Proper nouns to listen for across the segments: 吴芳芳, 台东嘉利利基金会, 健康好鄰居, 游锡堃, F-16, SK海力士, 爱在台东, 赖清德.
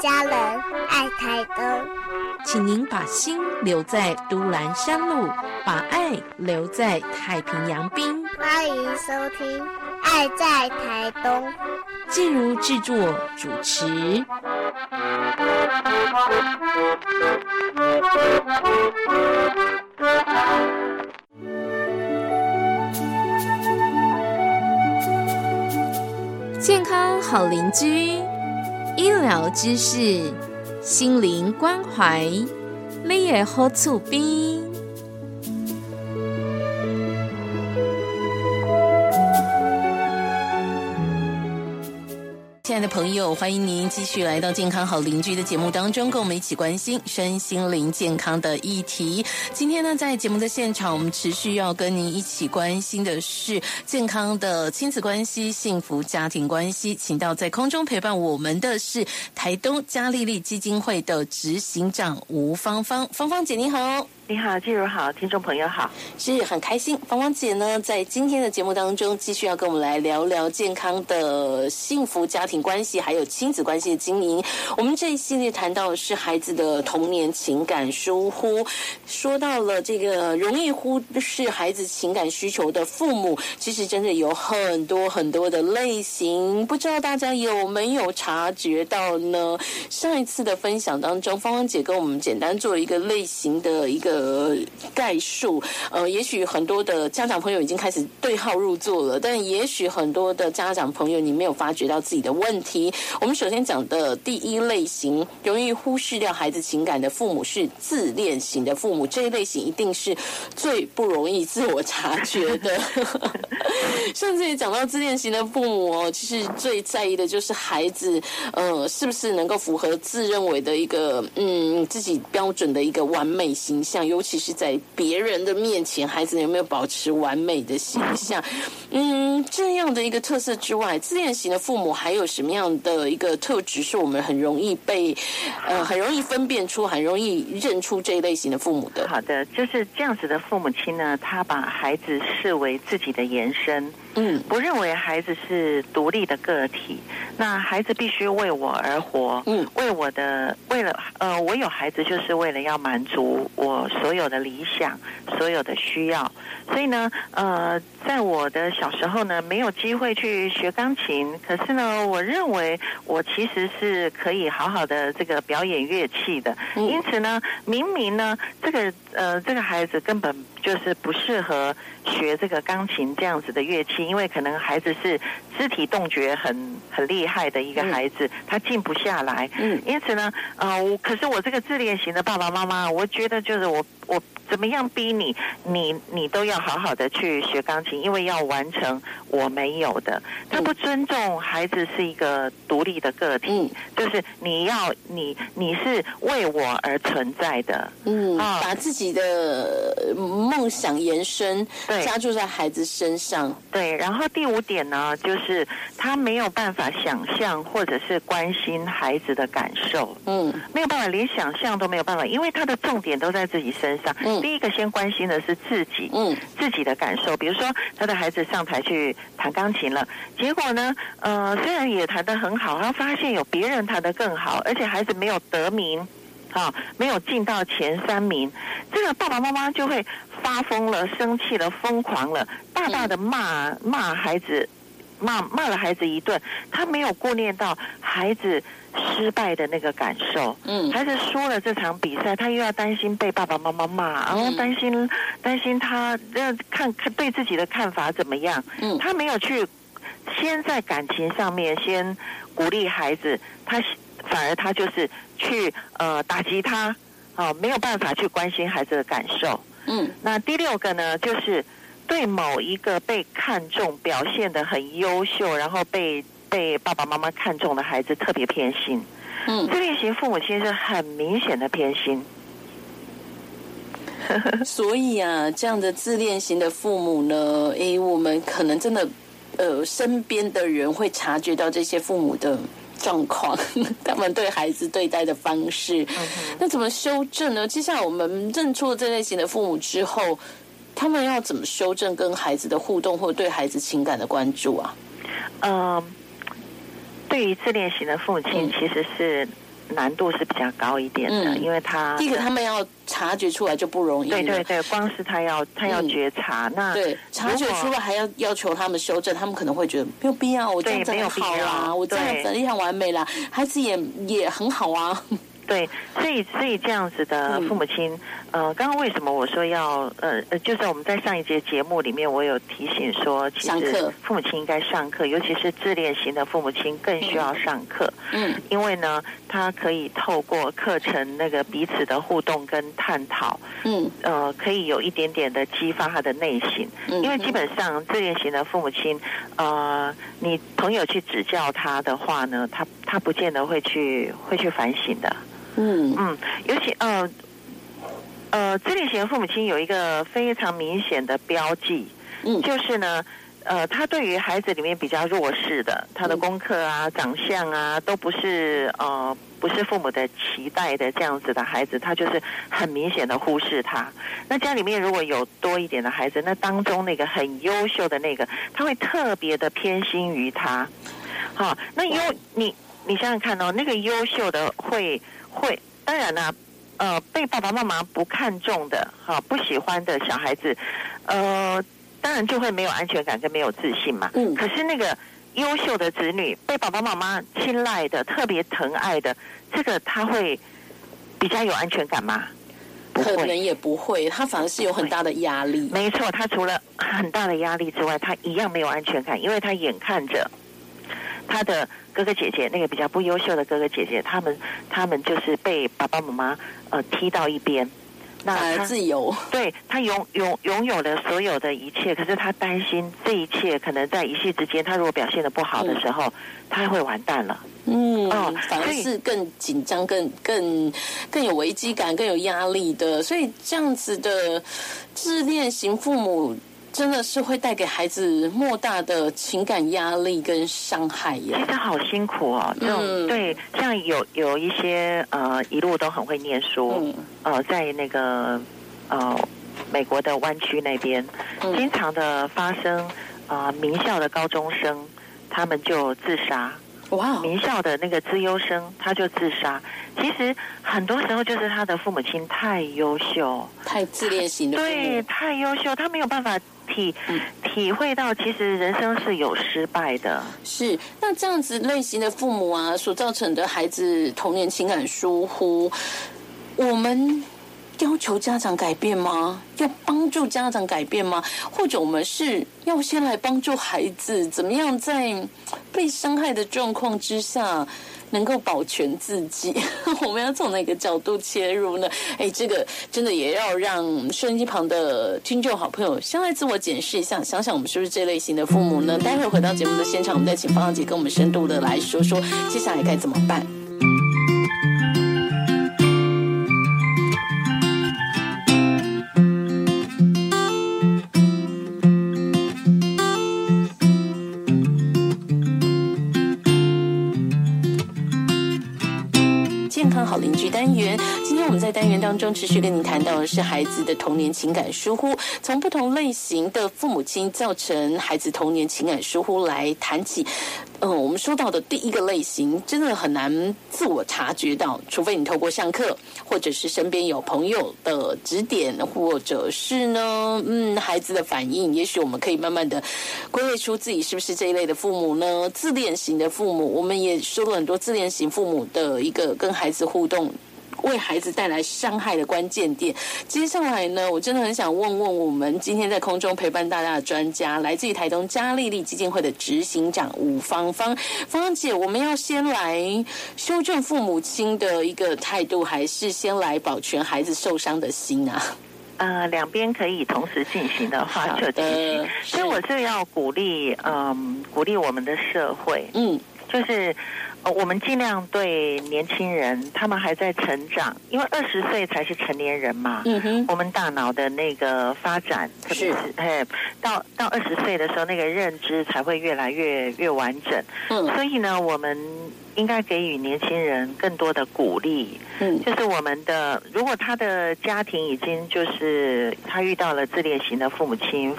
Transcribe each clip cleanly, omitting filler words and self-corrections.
家人，爱台灯。请您把心留在都兰山路，把爱留在太平洋滨。欢迎收听《爱在台东》，静茹制作主持。健康好邻居，医疗知识，心灵关怀，你的好厝边。亲爱的朋友，欢迎您继续来到健康好邻居的节目当中，跟我们一起关心身心灵健康的议题。今天呢，在节目的现场，我们持续要跟您一起关心的是健康的亲子关系、幸福家庭关系。请到在空中陪伴我们的是台东嘉利利基金会的执行长吴芳芳。芳芳姐你好。你好，静茹好，听众朋友好，是很开心。芳芳姐呢，在今天的节目当中，继续要跟我们来聊聊健康的幸福家庭关系，还有亲子关系的经营。我们这一系列谈到的是孩子的童年情感疏忽，说到了这个容易忽视孩子情感需求的父母，其实真的有很多很多的类型，不知道大家有没有察觉到呢？上一次的分享当中，芳芳姐跟我们简单做一个类型的一个概述，也许很多的家长朋友已经开始对号入座了，但也许很多的家长朋友你没有发觉到自己的问题。我们首先讲的第一类型，容易忽视掉孩子情感的父母是自恋型的父母，这一类型一定是最不容易自我察觉的。甚至也讲到自恋型的父母哦，其实最在意的就是孩子是不是能够符合自认为的一个自己标准的一个完美形象，尤其是在别人的面前，孩子有没有保持完美的形象？这样的一个特色之外，自恋型的父母还有什么样的一个特质是我们很容易被很容易分辨出、很容易认出这一类型的父母的？好的，就是这样子的父母亲呢，他把孩子视为自己的延伸，不认为孩子是独立的个体，那孩子必须为我而活，我有孩子就是为了要满足我所有的理想、所有的需要，所以呢，在我的小时候呢，没有机会去学钢琴，可是呢，我认为我其实是可以好好的这个表演乐器的，因此呢，明明呢，这个孩子根本就是不适合学这个钢琴这样子的乐器，因为可能孩子是肢体动觉很厉害的一个孩子，他静不下来。因此呢，可是我这个自恋型的爸爸妈妈，我觉得就是我怎么样逼你都要好好的去学钢琴，因为要完成我没有的。他不尊重孩子是一个独立的个体，就是你是为我而存在的。把自己的梦想延伸，加注在孩子身上。对，然后第五点呢，就是他没有办法想象或者是关心孩子的感受。没有办法，连想象都没有办法，因为他的重点都在自己身上。第一个先关心的是自己，自己的感受。比如说，他的孩子上台去弹钢琴了，结果呢，虽然也弹得很好，他发现有别人弹得更好，而且孩子没有得名，没有进到前3名，这个爸爸妈妈就会发疯了、生气了、疯狂了，大大的骂孩子，骂了孩子一顿，他没有顾念到孩子失败的那个感受。孩子输了这场比赛，他又要担心被爸爸妈妈骂，然后担心他看对自己的看法怎么样。他没有去先在感情上面先鼓励孩子，他反而他就是去打击他，没有办法去关心孩子的感受。那第六个呢，就是对某一个被看重、表现得很优秀，然后被爸爸妈妈看重的孩子特别偏心。自恋型父母亲是很明显的偏心。所以啊，这样的自恋型的父母呢，我们可能真的身边的人会察觉到这些父母的状况，他们对孩子对待的方式。那怎么修正呢？接下来我们认出这类型的父母之后，他们要怎么修正跟孩子的互动或对孩子情感的关注啊？对于自恋型的父母亲，其实是难度是比较高一点的，因为他第一个他们要察觉出来就不容易，对对对，光是他要觉察，那对察觉出来还要要求他们修正，他们可能会觉得没有必要，我这样真的好啦，我这样能力很完美啦，孩子也很好啊。对，所以这样子的父母亲，刚刚为什么我说要就是我们在上一节节目里面，我有提醒说，其实父母亲应该上课，尤其是自恋型的父母亲更需要上课。嗯，因为呢，他可以透过课程那个彼此的互动跟探讨，可以有一点点的激发他的内心。因为基本上自恋型的父母亲，你朋友去指教他的话呢，他不见得会去反省的。尤其自恋型父母亲有一个非常明显的标记，就是呢，他对于孩子里面比较弱势的，他的功课啊、长相啊，都不是父母的期待的这样子的孩子，他就是很明显的忽视他。那家里面如果有多一点的孩子，那当中那个很优秀的那个，他会特别的偏心于他。好，那你想想看哦，那个优秀的会，当然啦，被爸爸妈妈不看重的，哈，不喜欢的小孩子，当然就会没有安全感跟没有自信嘛。可是那个优秀的子女，被爸爸妈妈青睐的、特别疼爱的，这个他会比较有安全感吗？可能也不会，他反而是有很大的压力。没错，他除了很大的压力之外，他一样没有安全感，因为他眼看着他的哥哥姐姐，那个比较不优秀的哥哥姐姐，他们就是被爸爸妈妈踢到一边，那他自由，对，他拥有了所有的一切，可是他担心这一切可能在一夕之间，他如果表现得不好的时候，他会完蛋了。反而是更紧张、更有危机感、更有压力的，所以这样子的自恋型父母，真的是会带给孩子莫大的情感压力跟伤害耶。其实好辛苦哦，这种对，像有一些一路都很会念书，在那个美国的湾区那边，经常的发生名校的高中生他们就自杀。哇！名校的那个资优生他就自杀，其实很多时候就是他的父母亲太优秀，太自恋型的父母，对，太优秀，他没有办法体会到其实人生是有失败的。是，那这样子类型的父母啊，所造成的孩子童年情感疏忽，我们要求家长改变吗？要帮助家长改变吗？或者我们是要先来帮助孩子，怎么样在被伤害的状况之下能够保全自己？我们要从哪个角度切入呢？这个真的也要让收音机旁的听众好朋友先来自我检视一下，想想我们是不是这类型的父母呢？待会回到节目的现场，我们再请芳芳姐跟我们深度的来说说接下来该怎么办。好邻居单元，今天我们在单元当中持续跟您谈到的是孩子的童年情感疏忽，从不同类型的父母亲造成孩子童年情感疏忽来谈起。我们说到的第一个类型真的很难自我察觉到，除非你透过上课或者是身边有朋友的指点，或者是呢孩子的反应，也许我们可以慢慢的归类出自己是不是这一类的父母呢？自恋型的父母，我们也说了很多自恋型父母的一个跟孩子互动为孩子带来伤害的关键点。接下来呢，我真的很想问我们今天在空中陪伴大家的专家，来自于台东嘉利利基金会的执行长吴芳芳。芳芳姐，我们要先来修正父母亲的一个态度，还是先来保全孩子受伤的心啊？两边可以同时进行的话就进行，所以我是要鼓励我们的社会，就是我们尽量对年轻人，他们还在成长，因为20岁才是成年人嘛。我们大脑的那个发展，特别是到20岁的时候，那个认知才会越来越完整。所以呢，我们应该给予年轻人更多的鼓励。就是我们的，如果他的家庭已经就是他遇到了自恋型的父母亲。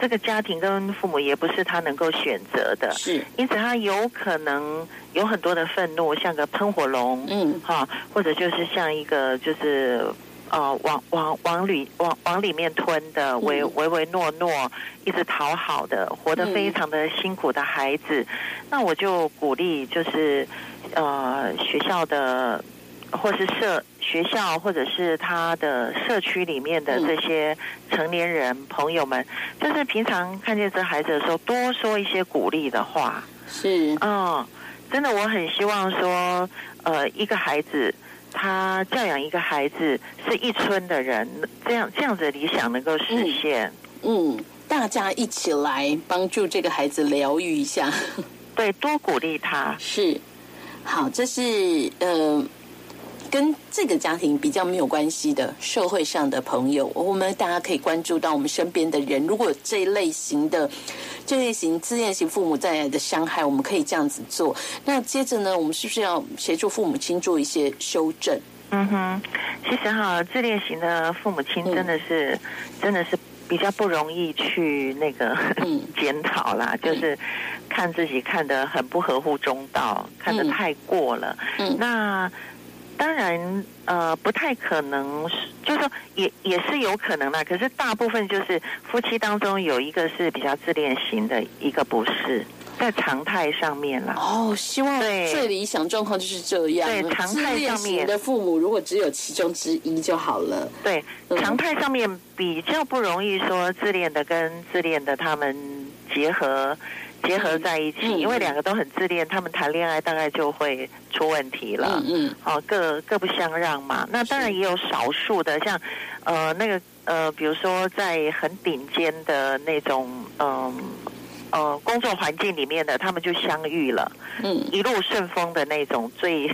这个家庭跟父母也不是他能够选择的，是，因此他有可能有很多的愤怒，像个喷火龙，哈，或者就是像一个就是往里面吞的唯唯诺诺，一直讨好的，活得非常的辛苦的孩子。那我就鼓励就是学校的或是学校或者是他的社区里面的这些成年人朋友们，就是平常看见这孩子的时候，多说一些鼓励的话。是，真的我很希望说，一个孩子他教养一个孩子是一村的人，这样子的理想能够实现。大家一起来帮助这个孩子疗愈一下。对，多鼓励他。是，好，这是跟这个家庭比较没有关系的社会上的朋友，我们大家可以关注到我们身边的人，如果有这类型自恋型父母带来的伤害，我们可以这样子做。那接着呢，我们是不是要协助父母亲做一些修正？其实哈，自恋型的父母亲真的是比较不容易去那个检讨啦，就是看自己看得很不合乎中道，看得太过了。那当然，不太可能，就是说也是有可能啦。可是大部分就是夫妻当中有一个是比较自恋型的，一个不是，在常态上面啦。希望最理想状况就是这样。对，常态上面自恋型的父母如果只有其中之一就好了。对，常态上面比较不容易说自恋的跟自恋的他们结合在一起，因为两个都很自恋，他们谈恋爱大概就会出问题了。各不相让嘛。那当然也有少数的，像比如说在很顶尖的那种工作环境里面的，他们就相遇了，一路顺风的那种最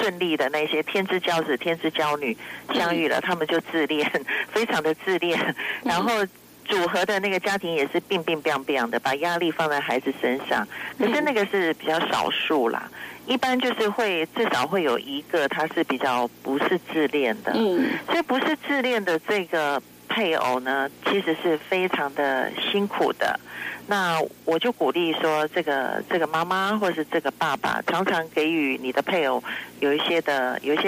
顺利的那些天之骄子、天之骄女相遇了，他们就自恋，非常的自恋，然后组合的那个家庭也是病的，把压力放在孩子身上。可是那个是比较少数啦，一般就是至少会有一个他是比较不是自恋的。所以不是自恋的这个配偶呢，其实是非常的辛苦的。那我就鼓励说，这个妈妈或是这个爸爸，常常给予你的配偶有一些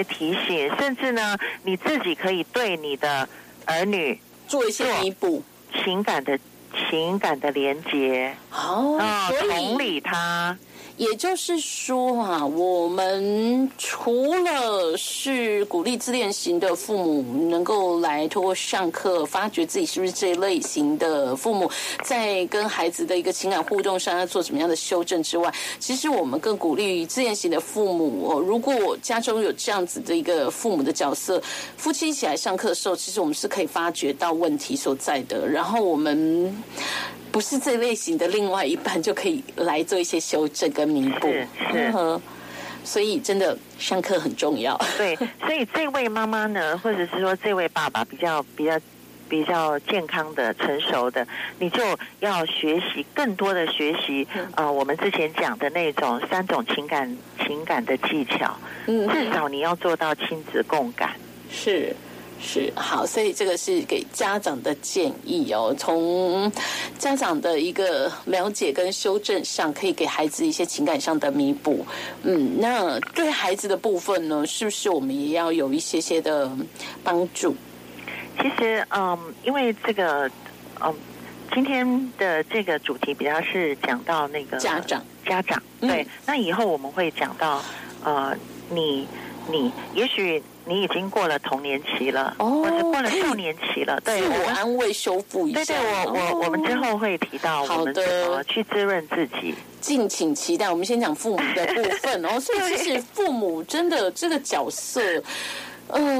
提醒，甚至呢，你自己可以对你的儿女做一些弥补。情感的连结，同理他。也就是说啊，我们除了是鼓励自恋型的父母能够来透过上课发掘自己是不是这一类型的父母，在跟孩子的一个情感互动上要做什么样的修正之外，其实我们更鼓励自恋型的父母如果家中有这样子的一个父母的角色，夫妻一起来上课的时候，其实我们是可以发掘到问题所在的，然后我们不是这类型的另外一半就可以来做一些修正跟弥补。是，所以真的上课很重要。对，所以这位妈妈呢，或者是说这位爸爸比较健康的、成熟的，你就要更多的学习我们之前讲的那种三种情感的技巧，至少你要做到亲子共感。是，好，所以这个是给家长的建议哦。从家长的一个了解跟修正上，可以给孩子一些情感上的弥补。那对孩子的部分呢，是不是我们也要有一些些的帮助？其实，因为这个，今天的这个主题比较是讲到那个家长，对。那以后我们会讲到，你也许你已经过了童年期了，或者过了少年期了，对，自我安慰修复一下。对，我们之后会提到我们怎么去滋润自己，敬请期待。我们先讲父母的部分哦，所以其实父母真的这个角色，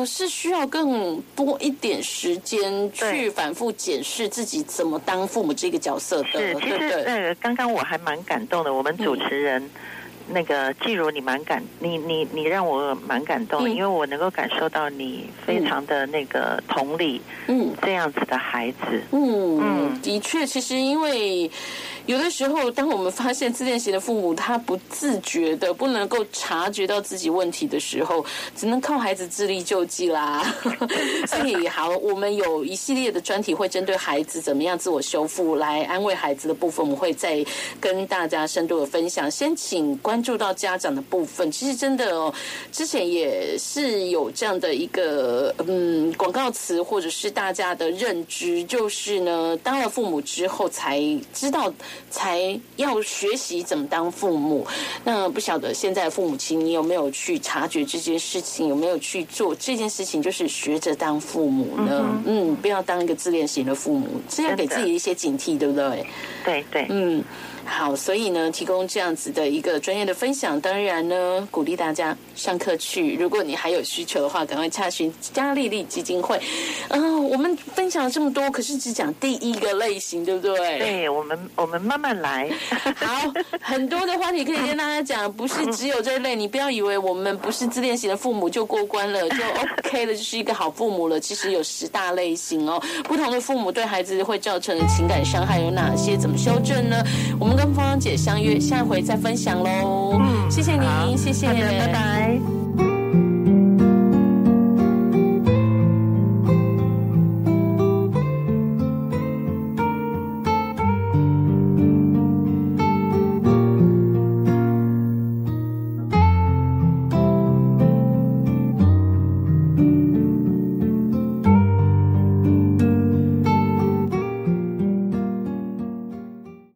是需要更多一点时间去反复检视自己怎么当父母这个角色的。是，其实刚刚我还蛮感动的，我们主持人。那个季如，你让我蛮感动的，因为我能够感受到你非常的那个同理，这样子的孩子，的确，其实因为有的时候当我们发现自恋型的父母他不自觉的不能够察觉到自己问题的时候，只能靠孩子自力救济啦。所以好，我们有一系列的专题会针对孩子怎么样自我修复来安慰孩子的部分，我们会再跟大家深度的分享。先请关注到家长的部分，其实真的哦，之前也是有这样的一个广告词或者是大家的认知，就是呢，当了父母之后才知道才要学习怎么当父母。那不晓得现在父母亲你有没有去察觉这件事情，有没有去做这件事情，就是学着当父母呢？不要当一个自恋型的父母，这样给自己一些警惕，对不对？对对，好，所以呢，提供这样子的一个专业的分享，当然呢，鼓励大家上课去。如果你还有需求的话，赶快洽询嘉利利基金会。我们分享了这么多，可是只讲第一个类型，对不对？对，我们慢慢来。好，很多的话题可以跟大家讲，不是只有这类。你不要以为我们不是自恋型的父母就过关了，就 OK 了，就是一个好父母了。其实有10大类型哦，不同的父母对孩子会造成的情感伤害有哪些？怎么修正呢？我们跟芳芳姐相约下回再分享喽。谢谢您，谢谢，拜拜。